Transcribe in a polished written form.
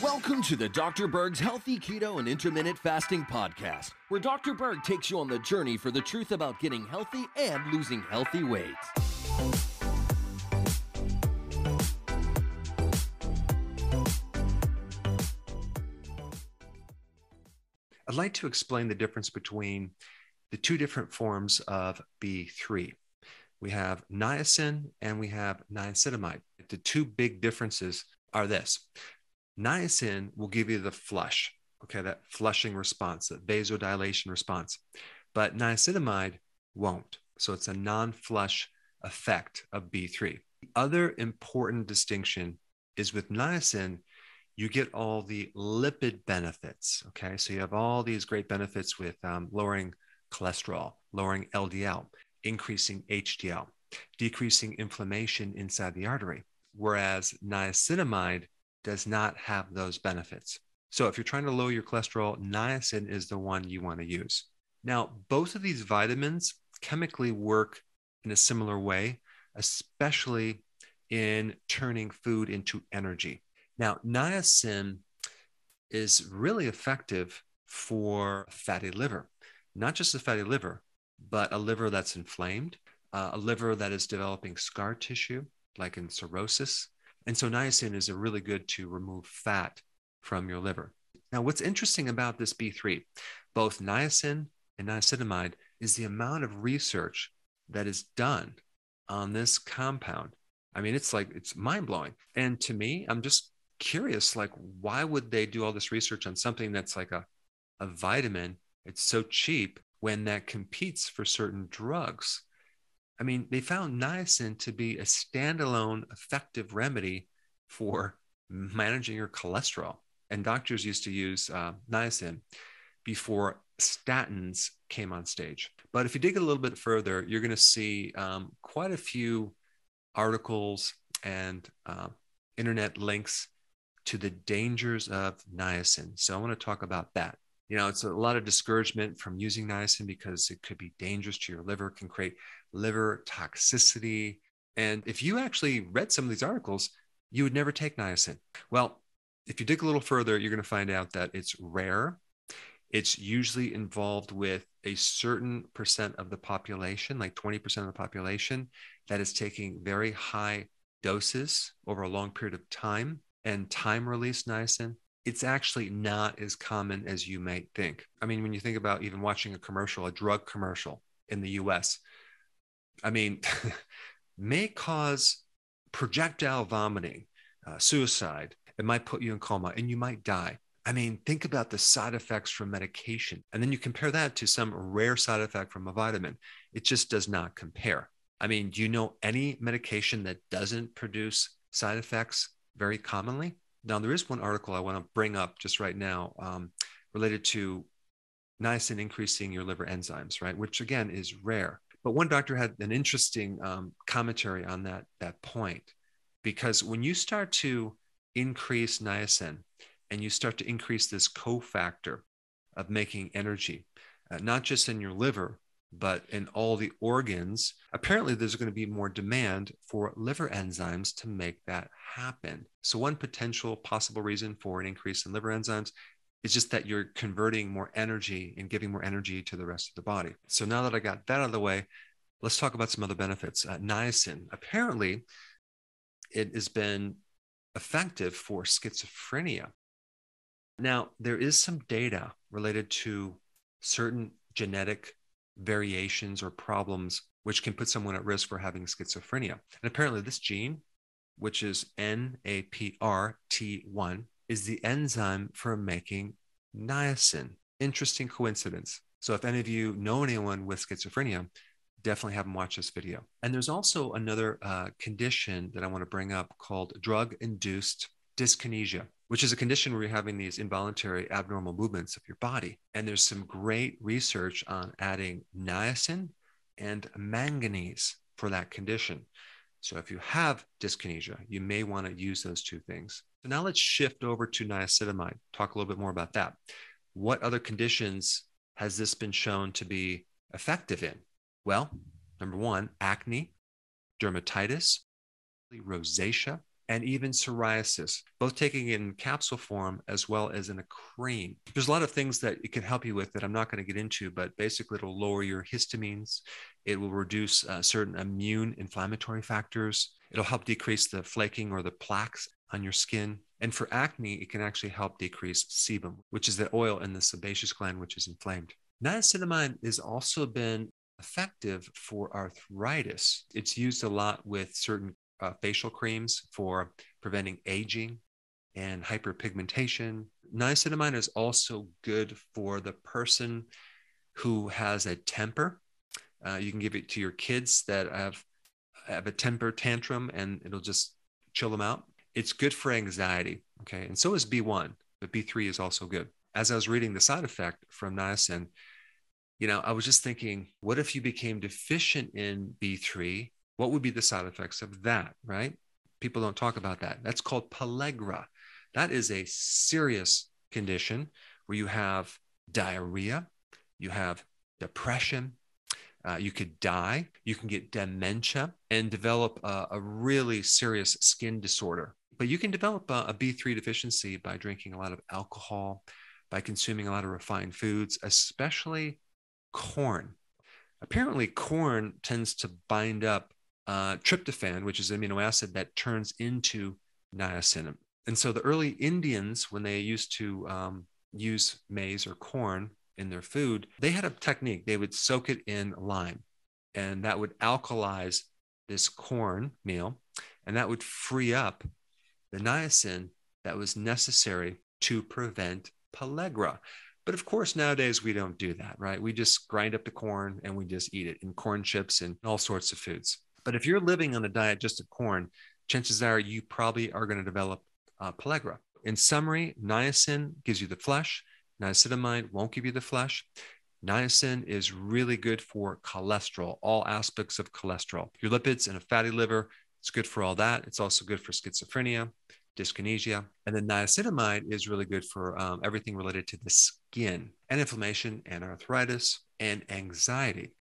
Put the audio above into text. Welcome to the Dr. Berg's Healthy Keto and Intermittent Fasting Podcast, where Dr. Berg takes you on the journey for the truth about getting healthy and losing healthy weight. I'd like to explain the difference between the two different forms of B3. We have niacin and we have niacinamide. The two big differences are this. Niacin will give you the flush, okay, that flushing response, that vasodilation response, but niacinamide won't. So it's a non-flush effect of B3. The other important distinction is with niacin, you get all the lipid benefits, okay? So you have all these great benefits with lowering cholesterol, lowering LDL, increasing HDL, decreasing inflammation inside the artery, whereas niacinamide does not have those benefits. So if you're trying to lower your cholesterol, niacin is the one you want to use. Now, both of these vitamins chemically work in a similar way, especially in turning food into energy. Now, niacin is really effective for fatty liver, not just a fatty liver, but a liver that's inflamed, a liver that is developing scar tissue, like in cirrhosis. And so niacin is really good to remove fat from your liver. Now, what's interesting about this B3, both niacin and niacinamide, is the amount of research that is done on this compound. I mean, it's mind-blowing. And to me, I'm just curious, like, why would they do all this research on something that's like a vitamin? It's so cheap when that competes for certain drugs. I mean, they found niacin to be a standalone effective remedy for managing your cholesterol. And doctors used to use niacin before statins came on stage. But if you dig a little bit further, you're going to see quite a few articles and internet links to the dangers of niacin. So I want to talk about that. You know, it's a lot of discouragement from using niacin because it could be dangerous to your liver, can create liver toxicity. And if you actually read some of these articles, you would never take niacin. Well, if you dig a little further, you're going to find out that it's rare. It's usually involved with a certain percent of the population, like 20% of the population, that is taking very high doses over a long period of time, and time-release niacin. It's actually not as common as you might think. I mean, when you think about even watching a commercial, a drug commercial in the US, I mean, may cause projectile vomiting, suicide. It might put you in coma and you might die. I mean, think about the side effects from medication. And then you compare that to some rare side effect from a vitamin. It just does not compare. I mean, do you know any medication that doesn't produce side effects very commonly? Now, there is one article I want to bring up just right now related to niacin increasing your liver enzymes, right? Which again is rare. But one doctor had an interesting commentary on that point, because when you start to increase niacin and you start to increase this cofactor of making energy, not just in your liver, but in all the organs, apparently there's going to be more demand for liver enzymes to make that happen. So one potential possible reason for an increase in liver enzymes is just that you're converting more energy and giving more energy to the rest of the body. So now that I got that out of the way, let's talk about some other benefits. Niacin, apparently it has been effective for schizophrenia. Now, there is some data related to certain genetic variations or problems which can put someone at risk for having schizophrenia. And apparently this gene, which is NAPRT1, is the enzyme for making niacin. Interesting coincidence. So if any of you know anyone with schizophrenia, definitely have them watch this video. And there's also another condition that I want to bring up called drug-induced dyskinesia, which is a condition where you're having these involuntary abnormal movements of your body. And there's some great research on adding niacin and manganese for that condition. So if you have dyskinesia, you may want to use those two things. So now let's shift over to niacinamide, talk a little bit more about that. What other conditions has this been shown to be effective in? Well, number one, acne, dermatitis, rosacea, and even psoriasis, both taking it in capsule form as well as in a cream. There's a lot of things that it can help you with that I'm not going to get into, but basically it'll lower your histamines. It will reduce certain immune inflammatory factors. It'll help decrease the flaking or the plaques on your skin. And for acne, it can actually help decrease sebum, which is the oil in the sebaceous gland, which is inflamed. Niacinamide has also been effective for arthritis. It's used a lot with certain facial creams for preventing aging and hyperpigmentation. Niacinamide is also good for the person who has a temper. You can give it to your kids that have a temper tantrum and it'll just chill them out. It's good for anxiety, okay? And so is B1, but B3 is also good. As I was reading the side effect from niacin, you know, I was just thinking, what if you became deficient in B3? What would be the side effects of that, right? People don't talk about that. That's called pellagra. That is a serious condition where you have diarrhea, you have depression, you could die, you can get dementia and develop a really serious skin disorder. But you can develop a B3 deficiency by drinking a lot of alcohol, by consuming a lot of refined foods, especially corn. Apparently, corn tends to bind up tryptophan, which is an amino acid that turns into niacin. And so the early Indians, when they used to use maize or corn in their food, they had a technique. They would soak it in lime, and that would alkalize this corn meal, and that would free up the niacin that was necessary to prevent pellagra. But of course, nowadays we don't do that, right? We just grind up the corn and we just eat it in corn chips and all sorts of foods. But if you're living on a diet just of corn, chances are you probably are going to develop pellagra. In summary, niacin gives you the flesh. Niacinamide won't give you the flesh. Niacin is really good for cholesterol, all aspects of cholesterol. Your lipids and a fatty liver, it's good for all that. It's also good for schizophrenia, dyskinesia. And then niacinamide is really good for everything related to the skin and inflammation and arthritis and anxiety.